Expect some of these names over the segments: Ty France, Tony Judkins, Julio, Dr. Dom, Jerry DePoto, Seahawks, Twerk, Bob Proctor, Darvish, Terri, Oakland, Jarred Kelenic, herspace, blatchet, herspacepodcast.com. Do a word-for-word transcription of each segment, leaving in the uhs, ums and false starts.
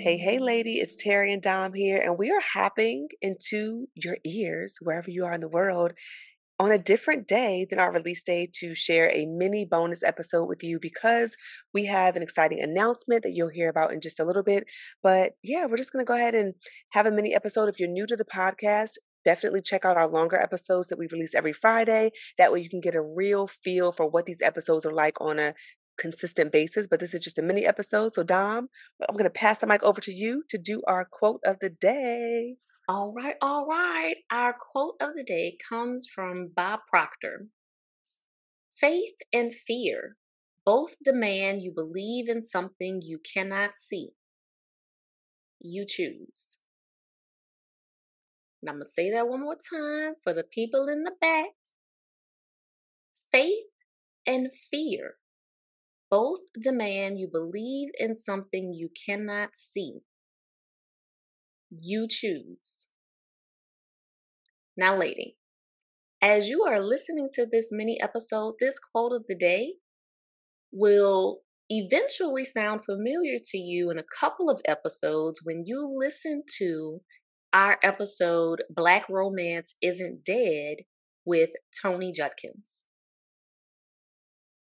Hey, hey, lady, it's Terry and Dom here, and we are hopping into your ears, wherever you are in the world, on a different day than our release day to share a mini bonus episode with you because we have an exciting announcement that you'll hear about in just a little bit. But yeah, we're just going to go ahead and have a mini episode. If you're new to the podcast, definitely check out our longer episodes that we release every Friday. That way you can get a real feel for what these episodes are like on a consistent basis, but this is just a mini episode. So Dom, I'm going to pass the mic over to you to do our quote of the day. All right. All right. Our quote of the day comes from Bob Proctor. Faith and fear both demand you believe in something you cannot see. You choose. And I'm going to say that one more time for the people in the back. Faith and fear both demand you believe in something you cannot see. You choose. Now, lady, as you are listening to this mini episode, this quote of the day will eventually sound familiar to you in a couple of episodes when you listen to our episode, Black Romance Isn't Dead, with Tony Judkins.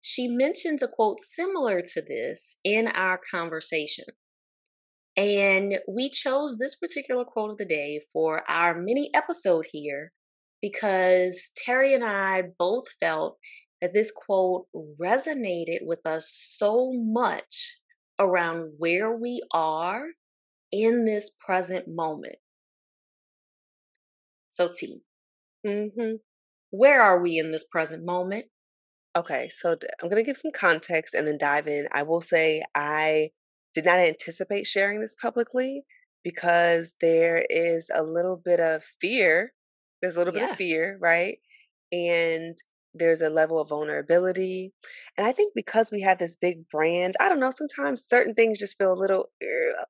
She mentions a quote similar to this in our conversation. And we chose this particular quote of the day for our mini episode here because Terry and I both felt that this quote resonated with us so much around where we are in this present moment. So T, mm-hmm. where are we in this present moment? Okay, so I'm going to give some context and then dive in. I will say I did not anticipate sharing this publicly because there is a little bit of fear. There's a little yeah. bit of fear, right? And there's a level of vulnerability. And I think because we have this big brand, I don't know, sometimes certain things just feel a little,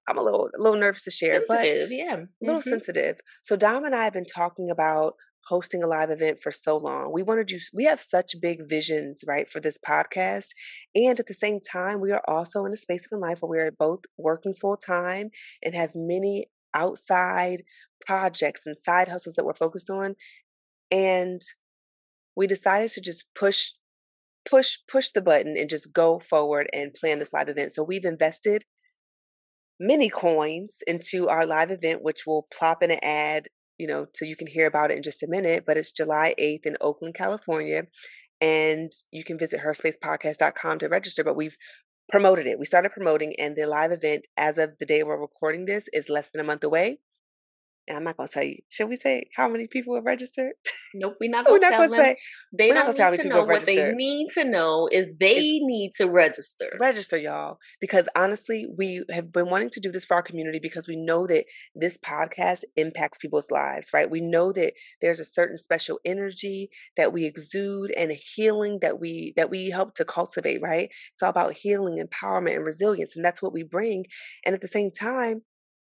I'm a little, a little nervous to share. Sensitive, but yeah. A little mm-hmm. sensitive. So Dom and I have been talking about hosting a live event for so long. We wanted to, we have such big visions, right, for this podcast. And at the same time, we are also in a space in life where we are both working full time and have many outside projects and side hustles that we're focused on. And we decided to just push, push, push the button and just go forward and plan this live event. So we've invested many coins into our live event, which we'll plop in an ad, you know, so you can hear about it in just a minute, but it's July eighth in Oakland, California, and you can visit her space podcast dot com to register, but we've promoted it. We started promoting, and the live event, as of the day we're recording this, is less than a month away. And I'm not going to tell you, should we say how many people have registered? Nope, we're not going to tell them. They don't need to know what they need to know is they need to register. Register, y'all. Because honestly, we have been wanting to do this for our community because we know that this podcast impacts people's lives, right? We know that there's a certain special energy that we exude and a healing that we, that we help to cultivate, right? It's all about healing, empowerment, and resilience. And that's what we bring. And at the same time,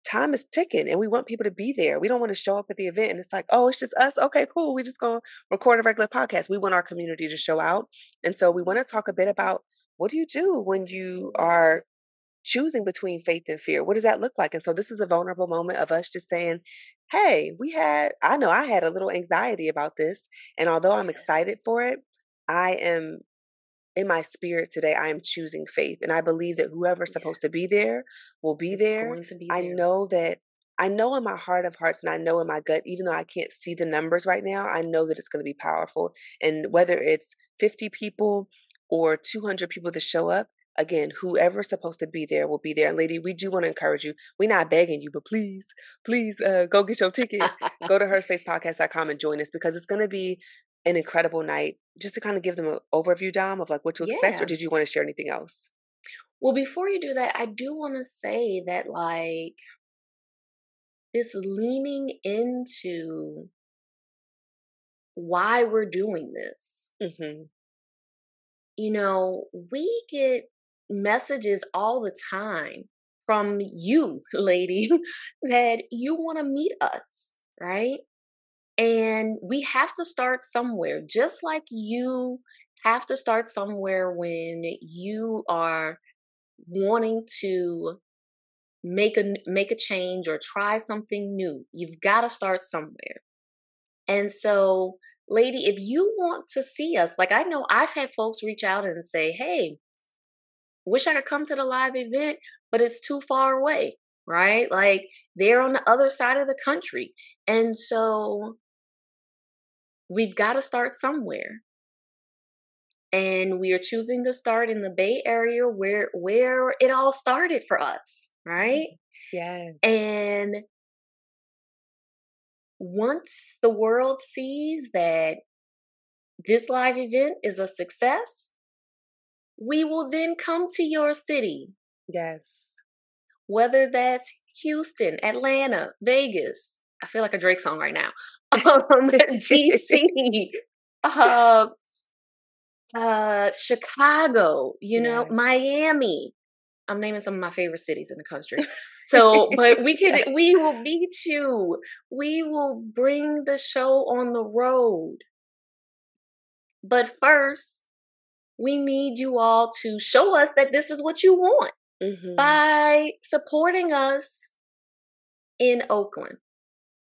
time is ticking and we want people to be there. We don't want to show up at the event and it's like, oh, it's just us. Okay, cool. We're just going to record a regular podcast. We want our community to show out. And so we want to talk a bit about what do you do when you are choosing between faith and fear? What does that look like? And so this is a vulnerable moment of us just saying, hey, we had, I know I had a little anxiety about this. And although I'm excited for it, I am in my spirit today, I am choosing faith. And I believe that whoever's supposed yes. to be there will be there. be there. I know that, I know in my heart of hearts and I know in my gut, even though I can't see the numbers right now, I know that it's going to be powerful. And whether it's fifty people or two hundred people to show up, again, whoever's supposed to be there will be there. And lady, we do want to encourage you. We're not begging you, but please, please uh, go get your ticket. Go to her space podcast dot com and join us because it's going to be an incredible night. Just to kind of give them an overview, Dom, of like what to expect, yeah. or did you want to share anything else? Well, before you do that, I do want to say that, like, this leaning into why we're doing this. Mm-hmm. You know, we get messages all the time from you, lady, that you want to meet us, right? And we have to start somewhere, just like you have to start somewhere when you are wanting to make a make a change or try something new. You've got to start somewhere. And so, lady, if you want to see us, like, I know I've had folks reach out and say, hey, wish I could come to the live event, but it's too far away, right? Like, they're on the other side of the country. And so we've got to start somewhere. And we are choosing to start in the Bay Area where where it all started for us, right? Yes. And once the world sees that this live event is a success, we will then come to your city. Yes. Whether that's Houston, Atlanta, Vegas. I feel like a Drake song right now. Um, D C, uh, uh, Chicago, you know, nice. Miami. I'm naming some of my favorite cities in the country. So, but we could, yes. we will beat you. We will bring the show on the road. But first, we need you all to show us that this is what you want mm-hmm. by supporting us in Oakland.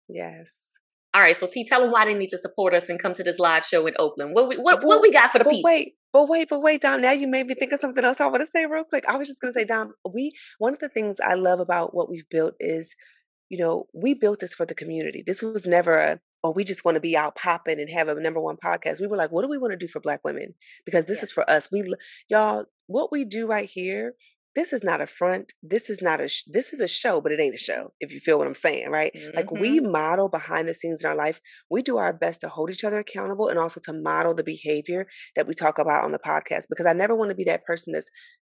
Yes. All right. So, T, tell them why they need to support us and come to this live show in Oakland. What we what, what we got for the people? Wait, but wait, but wait, Dom. Now you made me think of something else I want to say real quick. I was just going to say, Dom, we one of the things I love about what we've built is, you know, we built this for the community. This was never a, oh, we just want to be out popping and have a number one podcast. We were like, what do we want to do for Black women? Because this yes. is for us. We, y'all, what we do right here. This is not a front. This is not a, sh- this is a show, but it ain't a show. If you feel what I'm saying, right? Mm-hmm. Like, we model behind the scenes in our life. We do our best to hold each other accountable and also to model the behavior that we talk about on the podcast, because I never want to be that person that's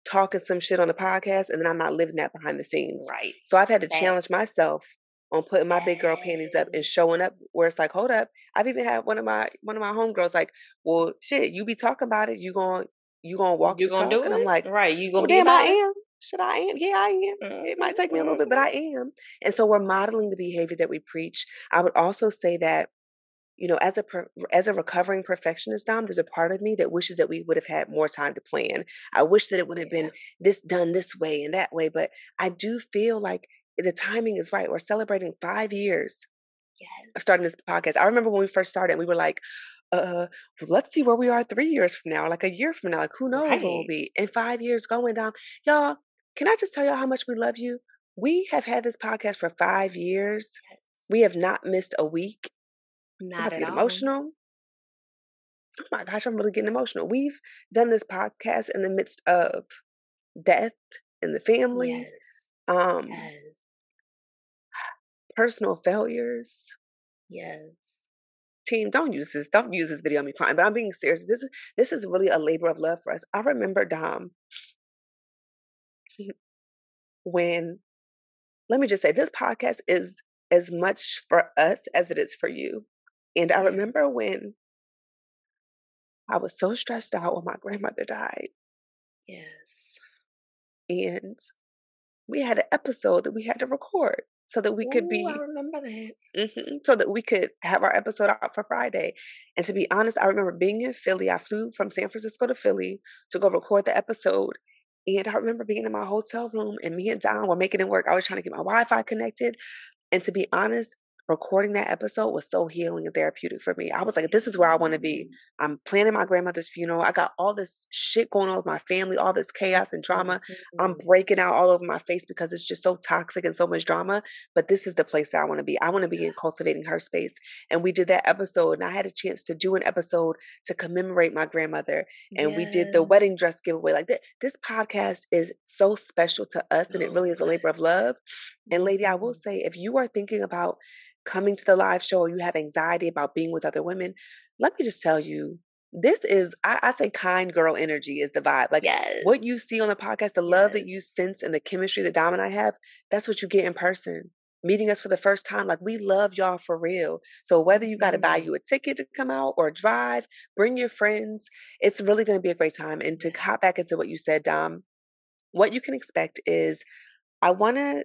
talking some shit on the podcast and then I'm not living that behind the scenes. Right. So I've had to yes. challenge myself on putting my big girl panties up and showing up where it's like, hold up. I've even had one of my, one of my homegirls like, well, shit, you be talking about it. You going to, you gonna walk you the gonna talk, and I'm like, right? You gonna well, be damn? I am. Should I am? Yeah, I am. Mm-hmm. It might take me a little bit, but I am. And so we're modeling the behavior that we preach. I would also say that, you know, as a as a recovering perfectionist, Dom, there's a part of me that wishes that we would have had more time to plan. I wish that it would have been this done this way and that way, but I do feel like the timing is right. We're celebrating five years yes. of starting this podcast. I remember when we first started, we were like, uh, let's see where we are three years from now, or like a year from now, like who knows right. what we'll be in five years going down. Y'all, can I just tell y'all how much we love you? We have had this podcast for five years. Yes. We have not missed a week. Not I'm about to get all. emotional. Oh my gosh, I'm really getting emotional. We've done this podcast in the midst of death in the family, yes. um, yes. personal failures. Yes. Team, don't use this. Don't use this video on me crying. But I'm being serious. This is this is really a labor of love for us. I remember, Dom, when, let me just say, this podcast is as much for us as it is for you. And I remember when I was so stressed out when my grandmother died. Yes. And we had an episode that we had to record. So that we Ooh, could be, I remember that. Mm-hmm, so that we could have our episode out for Friday. And to be honest, I remember being in Philly. I flew from San Francisco to Philly to go record the episode. And I remember being in my hotel room and me and Don were making it work. I was trying to get my Wi-Fi connected. And to be honest, recording that episode was so healing and therapeutic for me. I was like, this is where I want to be. I'm planning my grandmother's funeral. I got all this shit going on with my family, all this chaos and drama. Mm-hmm. I'm breaking out all over my face because it's just so toxic and so much drama. But this is the place that I want to be. I want to be in cultivating her space. And we did that episode, and I had a chance to do an episode to commemorate my grandmother. And yeah. we did the wedding dress giveaway. Like that. This podcast is so special to us, and oh, it really is a labor of love. And lady, I will say, if you are thinking about coming to the live show, or you have anxiety about being with other women, let me just tell you, This is, I, I say kind girl energy is the vibe. Like yes. what you see on the podcast, the love yes. that you sense and the chemistry that Dom and I have, that's what you get in person. Meeting us for the first time, like we love y'all for real. So whether you got to buy you a ticket to come out or drive, bring your friends, it's really going to be a great time. And to hop back into what you said, Dom, what you can expect is I want to,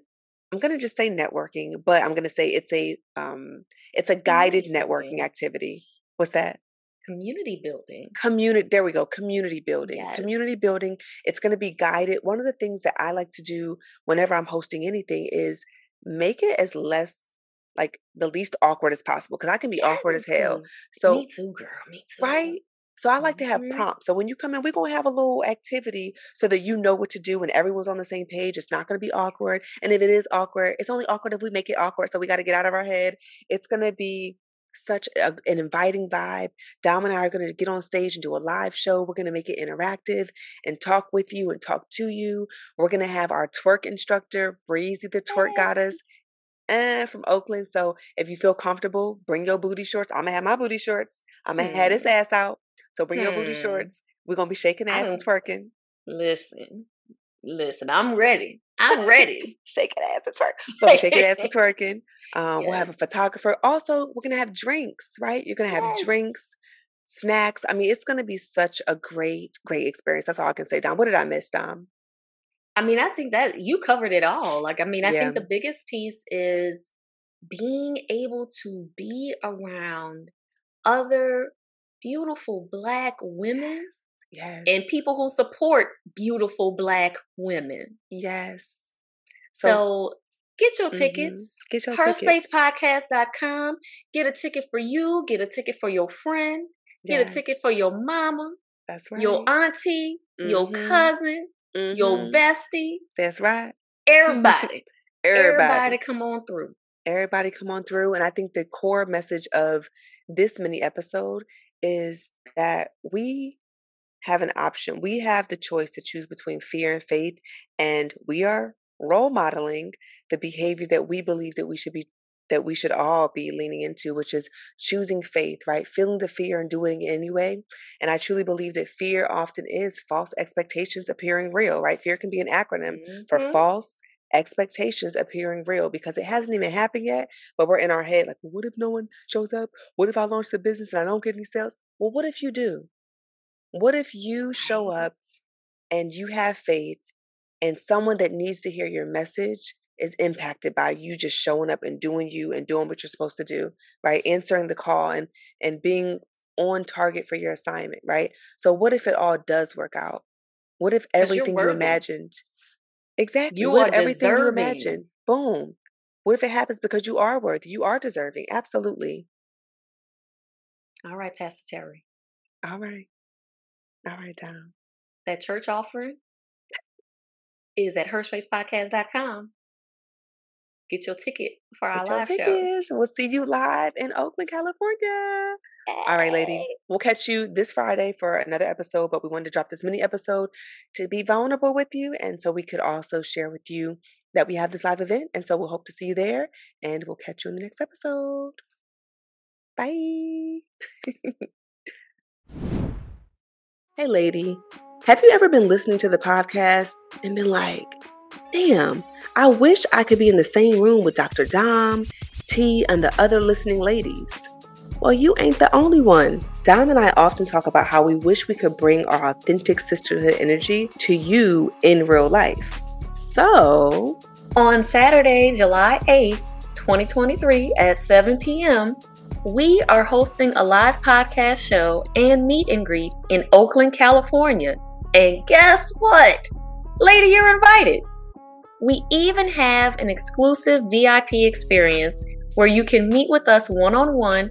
I'm going to just say networking, but I'm going to say it's a, um, it's a guided networking activity. What's that? Community building. Community. There we go. Community building. Yes. Community building. It's going to be guided. One of the things that I like to do whenever I'm hosting anything is make it as less, like the least awkward as possible. Cause I can be yes. awkward as hell. So me too, girl. Me too. Right. So I like to have prompts. So when you come in, we're going to have a little activity so that you know what to do and everyone's on the same page. It's not going to be awkward. And if it is awkward, it's only awkward if we make it awkward. So we got to get out of our head. It's going to be such a, an inviting vibe. Dom and I are going to get on stage and do a live show. We're going to make it interactive and talk with you and talk to you. We're going to have our twerk instructor, Breezy the twerk hey. goddess, eh, from Oakland. So if you feel comfortable, bring your booty shorts. I'm going to have my booty shorts. I'm going to hmm. have this ass out. So bring hmm. your booty shorts. We're going to be shaking ass and twerking. Listen, listen, I'm ready. I'm ready. Shake it ass and twerk. We'll shake it ass and twerking. Um, yes. We'll have a photographer. Also, we're going to have drinks, right? You're going to have yes. drinks, snacks. I mean, it's going to be such a great, great experience. That's all I can say, Dom. What did I miss, Dom? I mean, I think that you covered it all. Like, I mean, I yeah. think the biggest piece is being able to be around other beautiful Black women. Yes. And people who support beautiful Black women. Yes. So, so get your tickets. Mm-hmm. Get your her space podcast dot com. Get a ticket for you. Get a ticket for your friend. Get yes. a ticket for your mama. That's right. Your auntie. Mm-hmm. Your cousin. Mm-hmm. Your bestie. That's right. Everybody. Everybody. Everybody come on through. Everybody come on through. And I think the core message of this mini episode is that we have an option. We have the choice to choose between fear and faith, and we are role modeling the behavior that we believe that we should be, that we should all be leaning into, which is choosing faith, right? Feeling the fear and doing it anyway. And I truly believe that fear often is false expectations appearing real, right? Fear can be an acronym mm-hmm. for false expectations appearing real, because it hasn't even happened yet, but we're in our head like, what if no one shows up? What if I launch the business and I don't get any sales? Well, what if you do? What if you show up and you have faith and someone that needs to hear your message is impacted by you just showing up and doing you and doing what you're supposed to do, right? Answering the call and, and being on target for your assignment, right? So what if it all does work out? What if everything you imagined? Exactly. You what if everything deserving. you imagined? Boom. What if it happens because you are worthy? You are deserving. Absolutely. All right, Pastor Terry. All right. All right, Dom. That church offering is at her space podcast dot com. Get your ticket for our Get live your tickets. show. We'll see you live in Oakland, California. Hey. All right, lady. We'll catch you this Friday for another episode, but we wanted to drop this mini episode to be vulnerable with you. And so we could also share with you that we have this live event. And so we'll hope to see you there, and we'll catch you in the next episode. Bye. Hey, lady, have you ever been listening to the podcast and been like, damn, I wish I could be in the same room with Doctor Dom, T, and the other listening ladies? Well, you ain't the only one. Dom and I often talk about how we wish we could bring our authentic sisterhood energy to you in real life. So, on Saturday, July eighth, twenty twenty-three at seven p.m., we are hosting a live podcast show and meet and greet in Oakland, California. And guess what? Lady, you're invited. We even have an exclusive V I P experience where you can meet with us one-on-one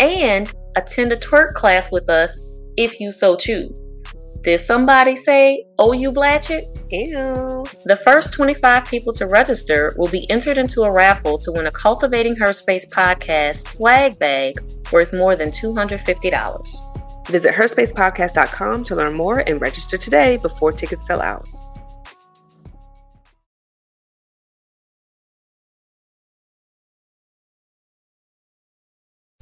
and attend a twerk class with us if you so choose. Did somebody say, oh, you blatchet? Ew. The first twenty-five people to register will be entered into a raffle to win a Cultivating Her Space podcast swag bag worth more than two hundred fifty dollars. Visit her space podcast dot com to learn more and register today before tickets sell out.